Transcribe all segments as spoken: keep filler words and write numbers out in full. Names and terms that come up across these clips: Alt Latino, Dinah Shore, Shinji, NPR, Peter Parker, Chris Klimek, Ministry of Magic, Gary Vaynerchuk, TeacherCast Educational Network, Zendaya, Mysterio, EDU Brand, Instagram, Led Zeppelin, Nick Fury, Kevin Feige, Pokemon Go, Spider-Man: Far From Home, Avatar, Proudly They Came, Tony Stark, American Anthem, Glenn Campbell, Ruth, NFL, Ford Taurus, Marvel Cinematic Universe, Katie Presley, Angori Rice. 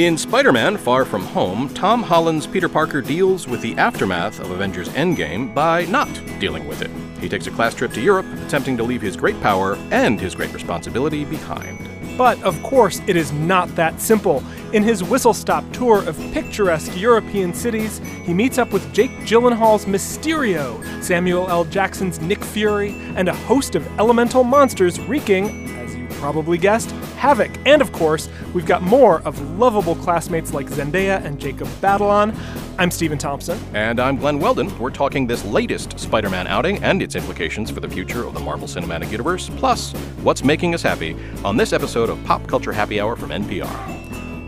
In Spider-Man: Far From Home, Tom Holland's Peter Parker deals with the aftermath of Avengers: Endgame by not dealing with it. He takes a class trip to Europe, attempting to leave his great power and his great responsibility behind. But, of course, it is not that simple. In his whistle-stop tour of picturesque European cities, he meets up with Jake Gyllenhaal's Mysterio, Samuel L. Jackson's Nick Fury, and a host of elemental monsters wreaking, as you probably guessed, havoc. And, of course, we've got more of lovable classmates like Zendaya and Jacob Batalon. I'm Stephen Thompson. And I'm Glenn Weldon. We're talking this latest Spider-Man outing and its implications for the future of the Marvel Cinematic Universe, plus what's making us happy on this episode of Pop Culture Happy Hour from N P R.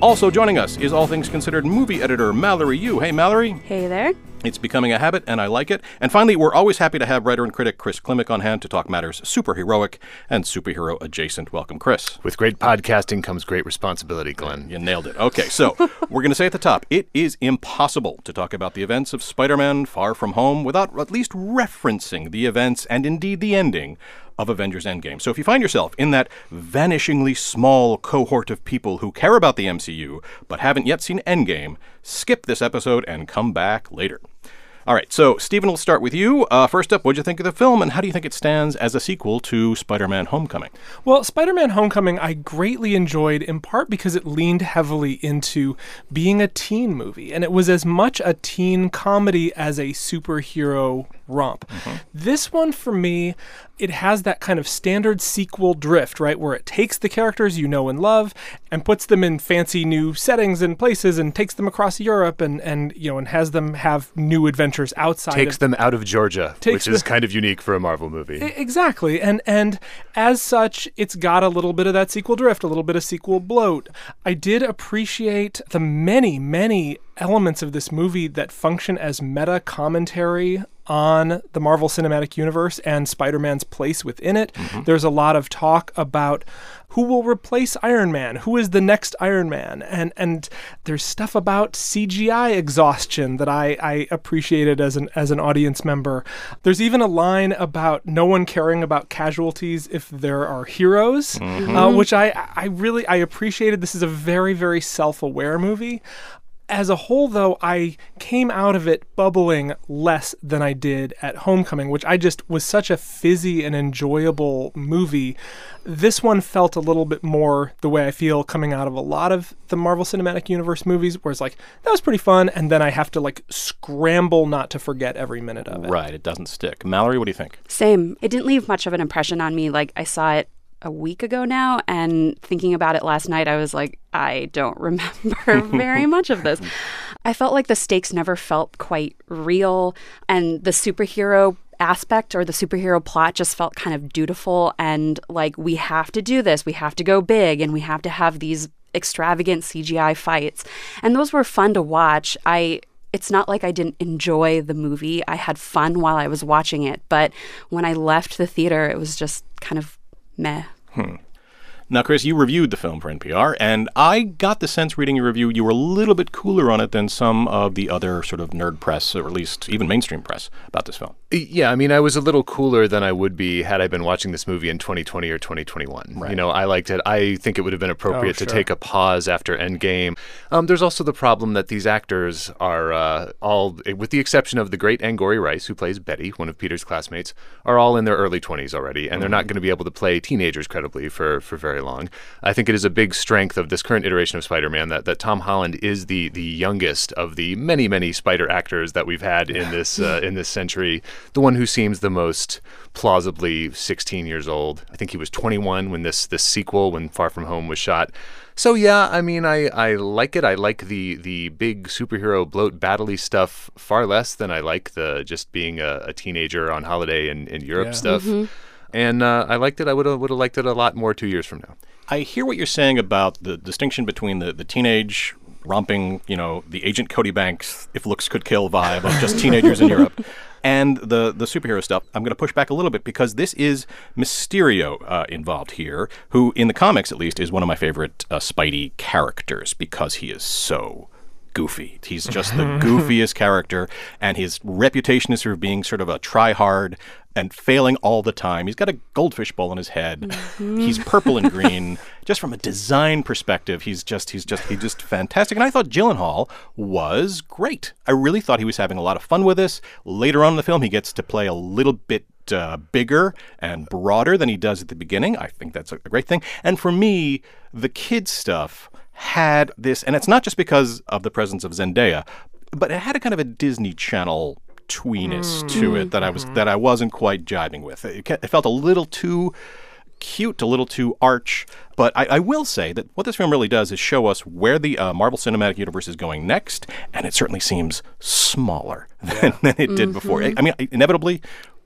Also joining us is All Things Considered movie editor Mallory Yu. Hey, Mallory. Hey there. It's becoming a habit, and I like it. And finally, we're always happy to have writer and critic Chris Klimek on hand to talk matters superheroic and superhero-adjacent. Welcome, Chris. With great podcasting comes great responsibility, Glenn. You nailed it. Okay, so we're going to say at the top, it is impossible to talk about the events of Spider-Man: Far From Home without at least referencing the events and indeed the ending of Avengers: Endgame. So if you find yourself in that vanishingly small cohort of people who care about the M C U but haven't yet seen Endgame, skip this episode and come back later. All right, so Stephen, we'll start with you. Uh, first up, what did you think of the film, and how do you think it stands as a sequel to Spider-Man: Homecoming? Well, Spider-Man: Homecoming I greatly enjoyed, in part because it leaned heavily into being a teen movie, and it was as much a teen comedy as a superhero romp. Mm-hmm. This one, for me, it has that kind of standard sequel drift, right, where it takes the characters you know and love and puts them in fancy new settings and places and takes them across Europe and, and you know, and has them have new adventures outside. Takes of, them out of Georgia, which is the, kind of unique for a Marvel movie. Exactly. And, and as such, it's got a little bit of that sequel drift, a little bit of sequel bloat. I did appreciate the many, many elements of this movie that function as meta commentary on the Marvel Cinematic Universe and Spider-Man's place within it. Mm-hmm. There's a lot of talk about who will replace Iron Man, who is the next Iron Man, and and there's stuff about C G I exhaustion that I, I appreciated as an as an audience member. There's even a line about no one caring about casualties if there are heroes, mm-hmm. uh, which I I really I appreciated. This is a very, very self-aware movie. As a whole, though, I came out of it bubbling less than I did at Homecoming, which I just was such a fizzy and enjoyable movie. This one felt a little bit more the way I feel coming out of a lot of the Marvel Cinematic Universe movies, where it's like, that was pretty fun, and then I have to, like, scramble not to forget every minute of it. Right, it doesn't stick. Mallory, what do you think? Same. It didn't leave much of an impression on me. Like, I saw it a week ago now, and thinking about it last night, I was like, I don't remember very much of this. I felt like the stakes never felt quite real, and the superhero aspect or the superhero plot just felt kind of dutiful, and like, we have to do this, we have to go big, and we have to have these extravagant C G I fights. And those were fun to watch. I It's not like I didn't enjoy the movie. I had fun while I was watching it, but when I left the theater, it was just kind of meh. Hmm. Now, Chris, you reviewed the film for N P R, and I got the sense reading your review you were a little bit cooler on it than some of the other sort of nerd press, or at least even mainstream press, about this film. Yeah, I mean, I was a little cooler than I would be had I been watching this movie in twenty twenty or twenty twenty-one. Right. You know, I liked it. I think it would have been appropriate oh, sure. to take a pause after Endgame. Um, there's also the problem that these actors are uh, all, with the exception of the great Angori Rice, who plays Betty, one of Peter's classmates, are all in their early twenties already, and mm-hmm. they're not going to be able to play teenagers credibly for, for very long. I think it is a big strength of this current iteration of Spider-Man that, that Tom Holland is the the youngest of the many, many Spider actors that we've had in this uh, in this century, the one who seems the most plausibly sixteen years old. I think he was twenty-one when this this sequel, when Far From Home was shot. So, yeah, I mean, I, I like it. I like the the big superhero bloat battle-y stuff far less than I like the just being a, a teenager on holiday in, in Europe yeah. stuff. Mm-hmm. And uh, I liked it. I would have would have liked it a lot more two years from now. I hear what you're saying about the distinction between the, the teenage romping, you know, the Agent Cody Banks, if looks could kill vibe of just teenagers in Europe, and the, the superhero stuff. I'm going to push back a little bit because this is Mysterio uh, involved here, who in the comics at least is one of my favorite uh, Spidey characters because he is so goofy. He's just the goofiest character, and his reputation is for being sort of a try-hard and failing all the time. He's got a goldfish bowl in his head. Mm-hmm. He's purple and green. Just from a design perspective, he's just he's just he's just fantastic. And I thought Gyllenhaal was great. I really thought he was having a lot of fun with this. Later on in the film, he gets to play a little bit uh, bigger and broader than he does at the beginning. I think that's a great thing. And for me, the kid stuff had this, and it's not just because of the presence of Zendaya, but it had a kind of a Disney Channel tweeness mm. to it that I was that I wasn't quite jiving with. It, it felt a little too cute, a little too arch. But I, I will say that what this film really does is show us where the uh, Marvel Cinematic Universe is going next, and it certainly seems smaller yeah. than, than it mm-hmm. did before. I, I mean, inevitably,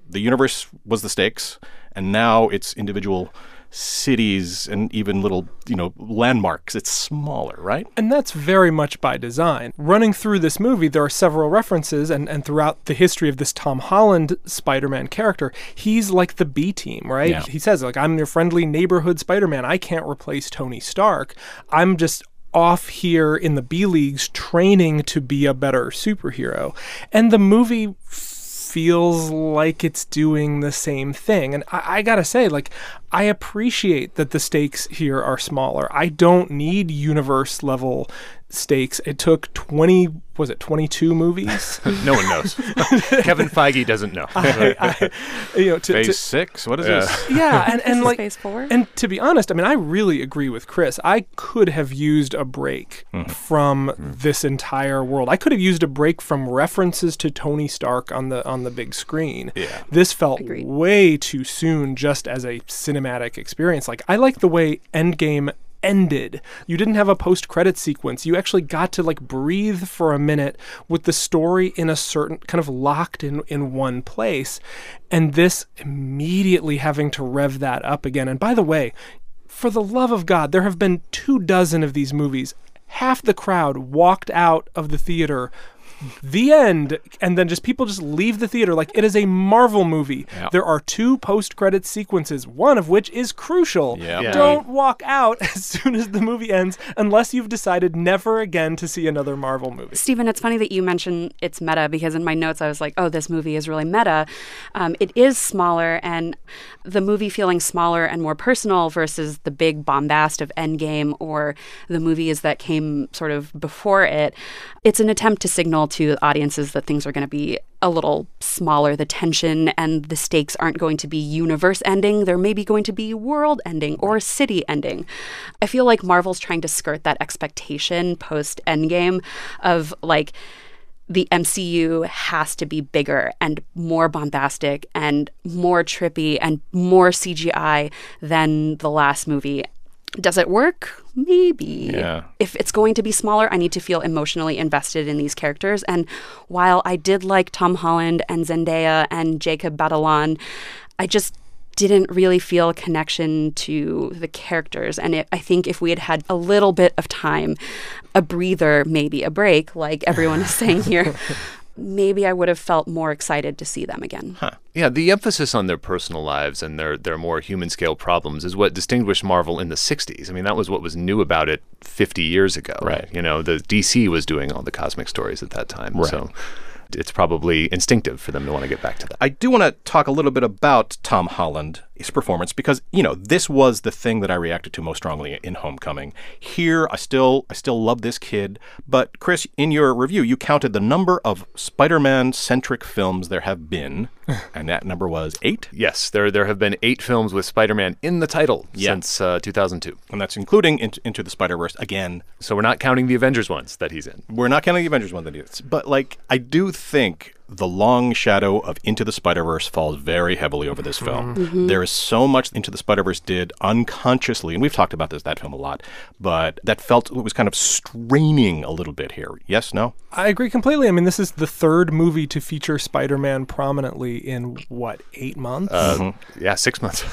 the universe was the stakes, and now it's individual cities and even little, you know, landmarks. It's smaller, right? And that's very much by design. Running through this movie, there are several references, and, and throughout the history of this Tom Holland Spider-Man character, he's like the B-team, right? Yeah. He says, like, I'm your friendly neighborhood Spider-Man. I can't replace Tony Stark. I'm just off here in the B-leagues training to be a better superhero. And the movie feels like it's doing the same thing. And I, I gotta say, like, I appreciate that the stakes here are smaller. I don't need universe level stakes. It took twenty, was it twenty-two movies? No one knows. Kevin Feige doesn't know. I, I, you know to, Phase to, six? What is yeah. this? Yeah. And, and like, Phase four? And to be honest, I mean, I really agree with Chris. I could have used a break mm. from mm. this entire world. I could have used a break from references to Tony Stark on the, on the big screen. Yeah. This felt Agreed. way too soon just as a cinematic experience. Like, I like the way Endgame ended. You didn't have a post-credit sequence. You actually got to, like, breathe for a minute with the story in a certain kind of locked in, in one place. And this immediately having to rev that up again. And by the way, for the love of God, there have been two dozen of these movies. Half the crowd walked out of the theater the end, and then just people just leave the theater. Like, it is a Marvel movie. Yep. There are two post-credit sequences, one of which is crucial. Yep. Yeah. Don't walk out as soon as the movie ends unless you've decided never again to see another Marvel movie. Stephen, it's funny that you mention it's meta, because in my notes I was like, oh, this movie is really meta. Um, it is smaller, and the movie feeling smaller and more personal versus the big bombast of Endgame or the movies that came sort of before it. It's an attempt to signal to audiences that things are going to be a little smaller. The tension and the stakes aren't going to be universe ending. They're maybe going to be world ending or city ending. I feel like Marvel's trying to skirt that expectation post Endgame of, like, the M C U has to be bigger and more bombastic and more trippy and more C G I than the last movie. Does it work? Maybe. Yeah. If it's going to be smaller, I need to feel emotionally invested in these characters. And while I did like Tom Holland and Zendaya and Jacob Batalon, I just didn't really feel a connection to the characters. And it, I think if we had had a little bit of time, a breather, maybe a break, like everyone is saying here, maybe I would have felt more excited to see them again. Huh. Yeah, the emphasis on their personal lives and their, their more human-scale problems is what distinguished Marvel in the sixties. I mean, that was what was new about it fifty years ago. Right. You know, the D C was doing all the cosmic stories at that time. Right. So it's probably instinctive for them to want to get back to that. I do want to talk a little bit about Tom Holland, his performance, because, you know, this was the thing that I reacted to most strongly in Homecoming. Here, I still I still love this kid. But, Chris, in your review, you counted the number of Spider-Man-centric films there have been, and that number was eight? Yes, there there have been eight films with Spider-Man in the title yeah. since uh, two thousand two. And that's including in- Into the Spider-Verse again. So we're not counting the Avengers ones that he's in. We're not counting the Avengers one that he is. But, like, I do think the long shadow of Into the Spider-Verse falls very heavily over this film. Mm-hmm. There is so much Into the Spider-Verse did unconsciously, and we've talked about this, that film a lot, but that felt, it was kind of straining a little bit here. Yes, no? I agree completely. I mean, this is the third movie to feature Spider-Man prominently in, what, eight months? Uh, mm-hmm. Yeah, six months.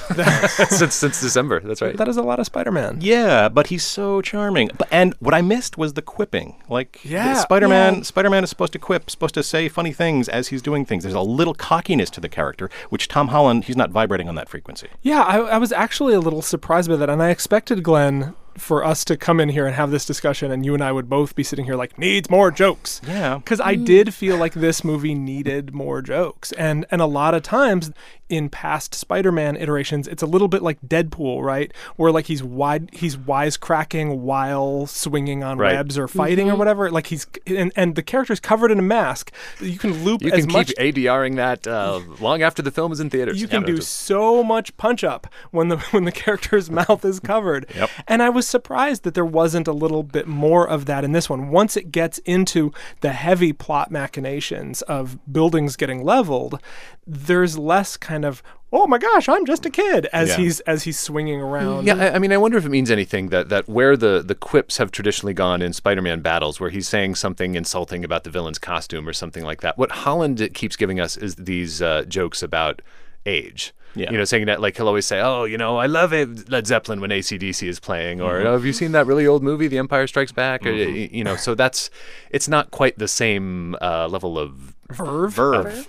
since, since December, that's right. That is a lot of Spider-Man. Yeah, but he's so charming. But, and what I missed was the quipping. Like, yeah, Spider-Man, yeah. Spider-Man is supposed to quip, supposed to say funny things as he's doing things. There's a little cockiness to the character, which Tom Holland, he's not vibrating on that frequency. Yeah, I, I was actually a little surprised by that, and I expected Glenn for us to come in here and have this discussion, and you and I would both be sitting here like, needs more jokes. Yeah. Because I did feel like this movie needed more jokes. And and a lot of times in past Spider-Man iterations, it's a little bit like Deadpool, right? Where like he's wide, he's wisecracking while swinging on right. webs or fighting mm-hmm. or whatever. Like he's and, and the character's covered in a mask. You can loop you as can much. You can keep A D R-ing that uh, long after the film is in theaters. You can yeah, do just... so much punch up when the when the character's mouth is covered. Yep. And I was surprised that there wasn't a little bit more of that in this one. Once it gets into the heavy plot machinations of buildings getting leveled, there's less kind of, oh my gosh, I'm just a kid, as yeah. he's as he's swinging around. Yeah, I, I mean, I wonder if it means anything that, that where the, the quips have traditionally gone in Spider-Man battles, where he's saying something insulting about the villain's costume or something like that, what Holland keeps giving us is these uh, jokes about age. Yeah. You know, saying that, like, he'll always say, oh, you know, I love Led Zeppelin when A C D C is playing, or mm-hmm. oh, have you seen that really old movie, The Empire Strikes Back? Mm-hmm. Or, you know, so that's, it's not quite the same uh, level of verve. Verve.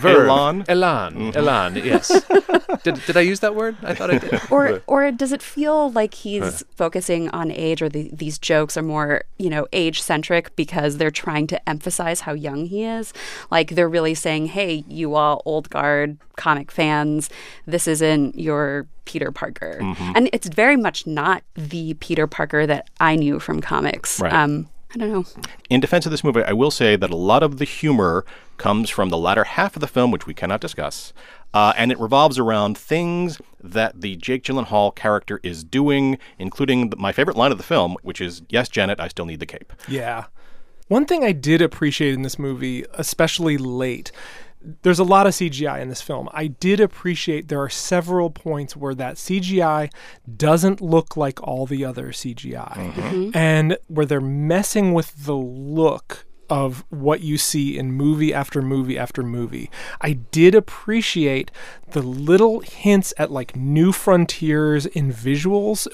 verve. Elan. Elan. Mm-hmm. Elan, yes. did, did I use that word? I thought I did. Or, or does it feel like he's huh. focusing on age, or the, these jokes are more, you know, age-centric because they're trying to emphasize how young he is? Like, they're really saying, hey, you all old guard comic fans, this isn't your Peter Parker. Mm-hmm. And it's very much not the Peter Parker that I knew from comics. Right. Um, I don't know. In defense of this movie, I will say that a lot of the humor comes from the latter half of the film, which we cannot discuss, uh, and it revolves around things that the Jake Gyllenhaal character is doing, including the, my favorite line of the film, which is, yes, Janet, I still need the cape. Yeah. One thing I did appreciate in this movie, especially late, there's a lot of C G I in this film. I did appreciate there are several points where that C G I doesn't look like all the other C G I. Mm-hmm. Mm-hmm. And where they're messing with the look of what you see in movie after movie after movie. I did appreciate the little hints at like new frontiers in visuals.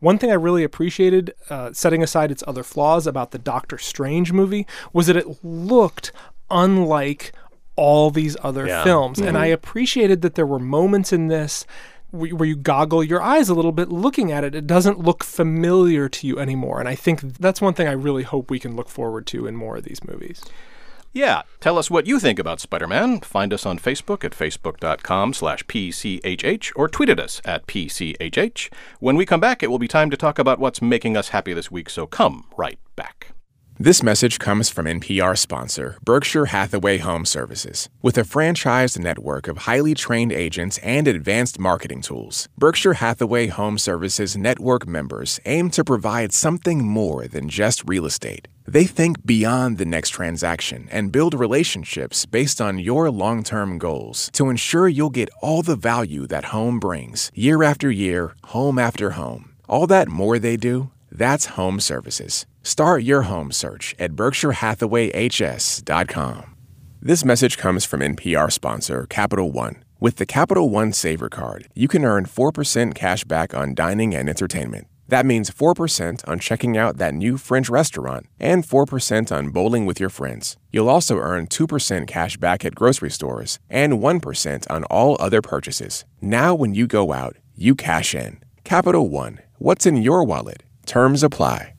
One thing I really appreciated, uh, setting aside its other flaws, about the Doctor Strange movie was that it looked unlike all these other yeah. films. Mm-hmm. And I appreciated that there were moments in this where, where you goggle your eyes a little bit looking at it. It doesn't look familiar to you anymore. And I think that's one thing I really hope we can look forward to in more of these movies. Yeah. Tell us what you think about Spider-Man. Find us on Facebook at facebook.com slash PCHH or tweet at us at P C H H. When we come back, it will be time to talk about what's making us happy this week. So come right back. This message comes from N P R sponsor, Berkshire Hathaway Home Services. With a franchised network of highly trained agents and advanced marketing tools, Berkshire Hathaway Home Services network members aim to provide something more than just real estate. They think beyond the next transaction and build relationships based on your long-term goals to ensure you'll get all the value that home brings, year after year, home after home. All that more they do, that's home services. Start your home search at berkshire hathaway h s dot com. This message comes from N P R sponsor Capital One. With the Capital One Saver Card, you can earn four percent cash back on dining and entertainment. That means four percent on checking out that new French restaurant and four percent on bowling with your friends. You'll also earn two percent cash back at grocery stores and one percent on all other purchases. Now when you go out, you cash in. Capital One. What's in your wallet? Terms apply.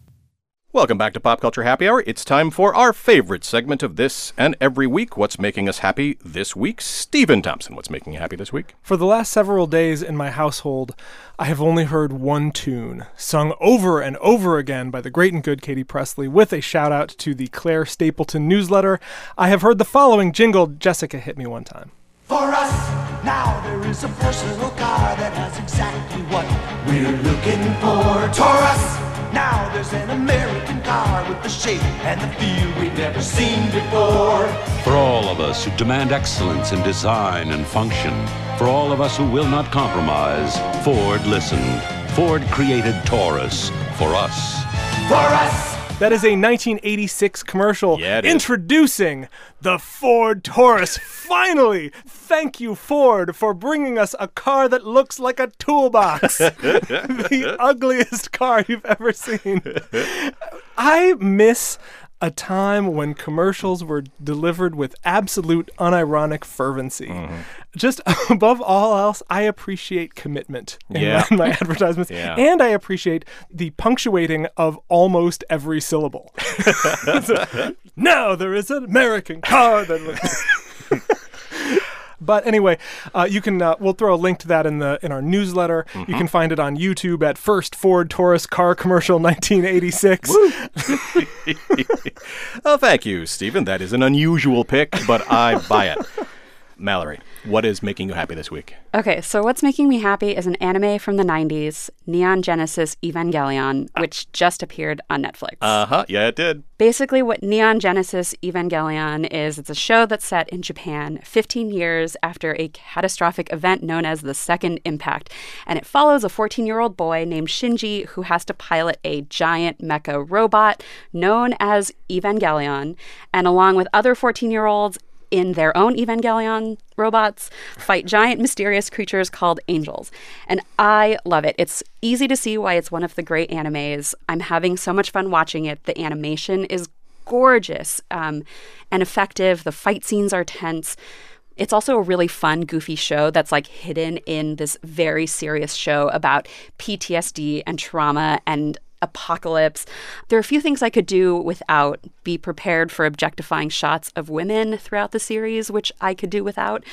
Welcome back to Pop Culture Happy Hour. It's time for our favorite segment of this and every week, What's Making Us Happy This Week. Stephen Thompson, what's making you happy this week? For the last several days in my household, I have only heard one tune, sung over and over again by the great and good Katie Presley, with a shout-out to the Claire Stapleton newsletter. I have heard the following jingle. Jessica hit me one time. For us, now there is a personal car that has exactly what we're looking for. Taurus! Now there's an American car with the shape and the feel we've never seen before. For all of us who demand excellence in design and function, for all of us who will not compromise, Ford listened. Ford created Taurus for us. For us! That is a nineteen eighty-six commercial yeah, introducing the Ford Taurus. Finally, thank you, Ford, for bringing us a car that looks like a toolbox. The ugliest car you've ever seen. I miss a time when commercials were delivered with absolute unironic fervency. Mm-hmm. Just above all else, I appreciate commitment in yeah. my, my advertisements. Yeah. And I appreciate the punctuating of almost every syllable. So, now there is an American car that looks... But anyway, uh, you can uh, we'll throw a link to that in the in our newsletter. Mm-hmm. You can find it on YouTube at First Ford Taurus Car Commercial nineteen eighty-six. Oh, thank you, Stephen. That is an unusual pick, but I buy it. Mallory, what is making you happy this week? Okay, so what's making me happy is an anime from the nineties, Neon Genesis Evangelion, ah. which just appeared on Netflix. Uh-huh, yeah, it did. Basically, what Neon Genesis Evangelion is, it's a show that's set in Japan fifteen years after a catastrophic event known as the Second Impact, and it follows a fourteen-year-old boy named Shinji who has to pilot a giant mecha robot known as Evangelion, and along with other fourteen-year-olds, in their own Evangelion robots, fight giant mysterious creatures called angels. And I love it. It's easy to see why it's one of the great animes. I'm having so much fun watching it. The animation is gorgeous um, and effective. The fight scenes are tense. It's also a really fun, goofy show that's like hidden in this very serious show about P T S D and trauma and apocalypse. There are a few things I could do without. Be prepared for objectifying shots of women throughout the series, which I could do without.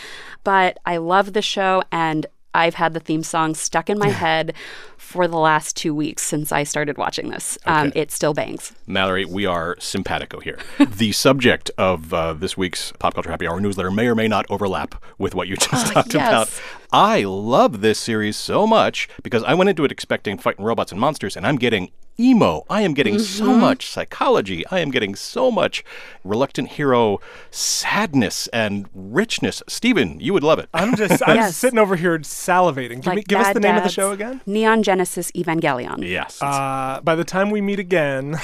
But I love the show, and I've had the theme song stuck in my head for the last two weeks since I started watching this. Okay. Um, it still bangs. Mallory, we are simpatico here. The subject of uh, this week's Pop Culture Happy Hour newsletter may or may not overlap with what you just oh, talked yes. about. I love this series so much because I went into it expecting fighting robots and monsters, and I'm getting emo. I am getting mm-hmm. so much psychology. I am getting so much reluctant hero sadness and richness. Stephen, you would love it. I'm just I'm yes. sitting over here salivating. Give, like me, give us the name of the show again. Neon Genesis Evangelion. Yes. Uh, by the time we meet again,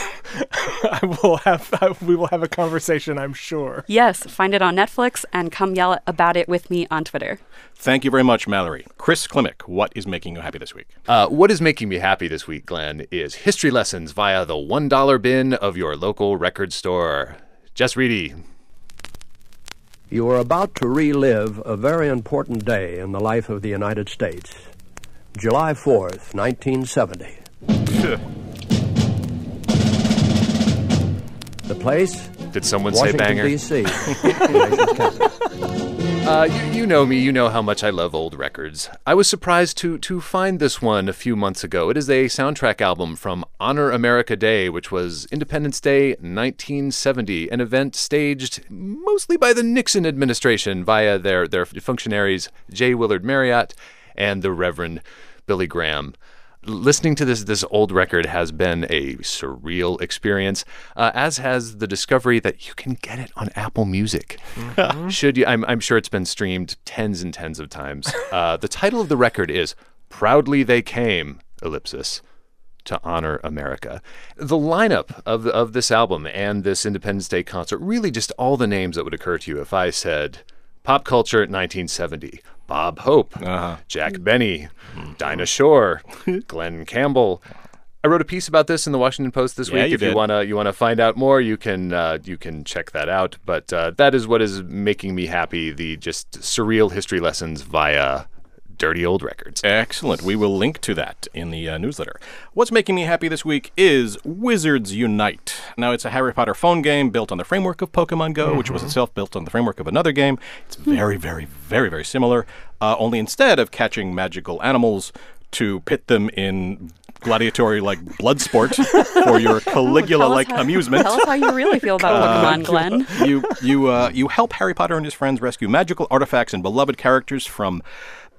I will have I, we will have a conversation, I'm sure. Yes. Find it on Netflix and come yell about it with me on Twitter. Thank you very much, Mallory. Chris Klimek, what is making you happy this week? Uh, what is making me happy this week, Glenn, is history lessons via the one dollar bin of your local record store. Jess Reedy. You are about to relive a very important day in the life of the United States. July fourth, nineteen seventy. The place? Did someone Washington, say banger? Washington, D C Uh, you, you know me. You know how much I love old records. I was surprised to to find this one a few months ago. It is a soundtrack album from Honor America Day, which was Independence Day nineteen seventy, an event staged mostly by the Nixon administration via their, their functionaries J. Willard Marriott and the Reverend Billy Graham. Listening to this this old record has been a surreal experience, uh, as has the discovery that you can get it on Apple Music. Mm-hmm. Should you? I'm, I'm sure it's been streamed tens and tens of times. Uh, the title of the record is Proudly They Came, ellipsis, to Honor America. The lineup of, of this album and this Independence Day concert, really just all the names that would occur to you if I said Pop Culture nineteen seventy. Bob Hope, uh-huh. Jack Benny, Dinah Shore, Glenn Campbell. I wrote a piece about this in the Washington Post this yeah, week. You if did. you wanna you wanna find out more, you can uh, you can check that out. But uh, that is what is making me happy: the just surreal history lessons via dirty old records. Excellent. We will link to that in the uh, newsletter. What's making me happy this week is Wizards Unite. Now, it's a Harry Potter phone game built on the framework of Pokemon Go, mm-hmm. which was itself built on the framework of another game. It's very, very, very, very similar, uh, only instead of catching magical animals to pit them in gladiatory-like blood sport for your Caligula-like oh, amusement. Tell us how you really feel about uh, Pokemon, Glenn. You, you, uh, you help Harry Potter and his friends rescue magical artifacts and beloved characters from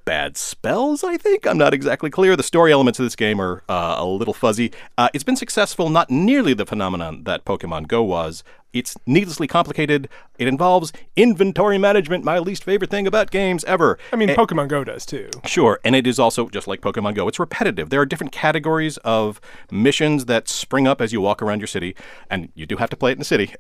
bad spells, I think. I'm not exactly clear. The story elements of this game are uh, a little fuzzy. Uh, it's been successful, not nearly the phenomenon that Pokemon Go was. It's needlessly complicated. It involves inventory management, my least favorite thing about games ever. I mean, and Pokemon Go does, too. Sure. And it is also, just like Pokemon Go, it's repetitive. There are different categories of missions that spring up as you walk around your city. And you do have to play it in the city,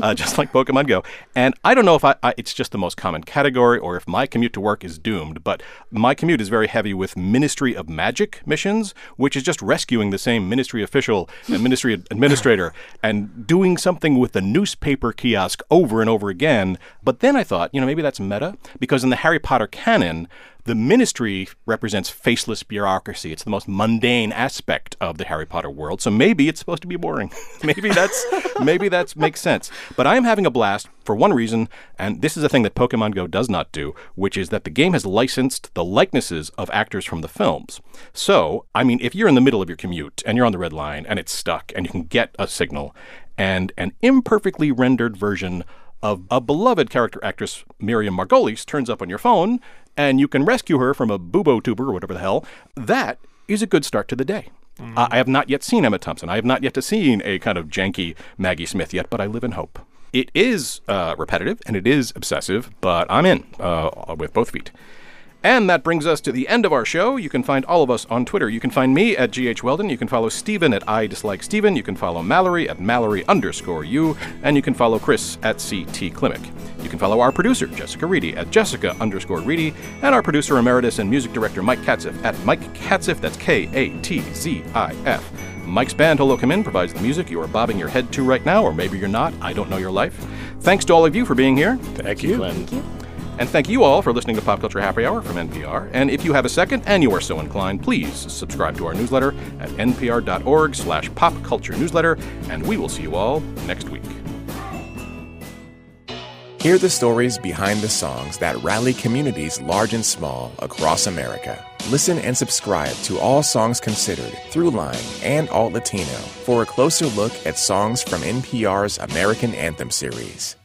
uh, just like Pokemon Go. And I don't know if I, I, it's just the most common category or if my commute to work is doomed. But my commute is very heavy with Ministry of Magic missions, which is just rescuing the same ministry official and ministry administrator and doing something with with the newspaper kiosk over and over again. But then I thought, you know, maybe that's meta, because in the Harry Potter canon, the Ministry represents faceless bureaucracy. It's the most mundane aspect of the Harry Potter world. So maybe it's supposed to be boring. maybe that's maybe that makes sense. But I am having a blast for one reason, and this is a thing that Pokemon Go does not do, which is that the game has licensed the likenesses of actors from the films. So, I mean, if you're in the middle of your commute and you're on the red line and it's stuck and you can get a signal and an imperfectly rendered version of a beloved character actress, Miriam Margolyes, turns up on your phone, and you can rescue her from a bubo tuber or whatever the hell, that is a good start to the day. Mm. Uh, I have not yet seen Emma Thompson. I have not yet to seen a kind of janky Maggie Smith yet, but I live in hope. It is uh, repetitive and it is obsessive, but I'm in uh, with both feet. And that brings us to the end of our show. You can find all of us on Twitter. You can find me at G H Weldon. You can follow Steven at I Dislike Steven. You can follow Mallory at Mallory underscore you. And you can follow Chris at C T Klimek. You can follow our producer, Jessica Reedy, at Jessica underscore Reedy. And our producer emeritus and music director, Mike Katzif, at Mike Katzif. That's K A T Z I F. Mike's band, Hello Come In, provides the music you are bobbing your head to right now, or maybe you're not. I don't know your life. Thanks to all of you for being here. Thank you. Thank you. And thank you all for listening to Pop Culture Happy Hour from N P R. And if you have a second and you are so inclined, please subscribe to our newsletter at npr.org slash popculturenewsletter. And we will see you all next week. Hear the stories behind the songs that rally communities large and small across America. Listen and subscribe to All Songs Considered, Throughline, and Alt Latino for a closer look at songs from N P R's American Anthem series.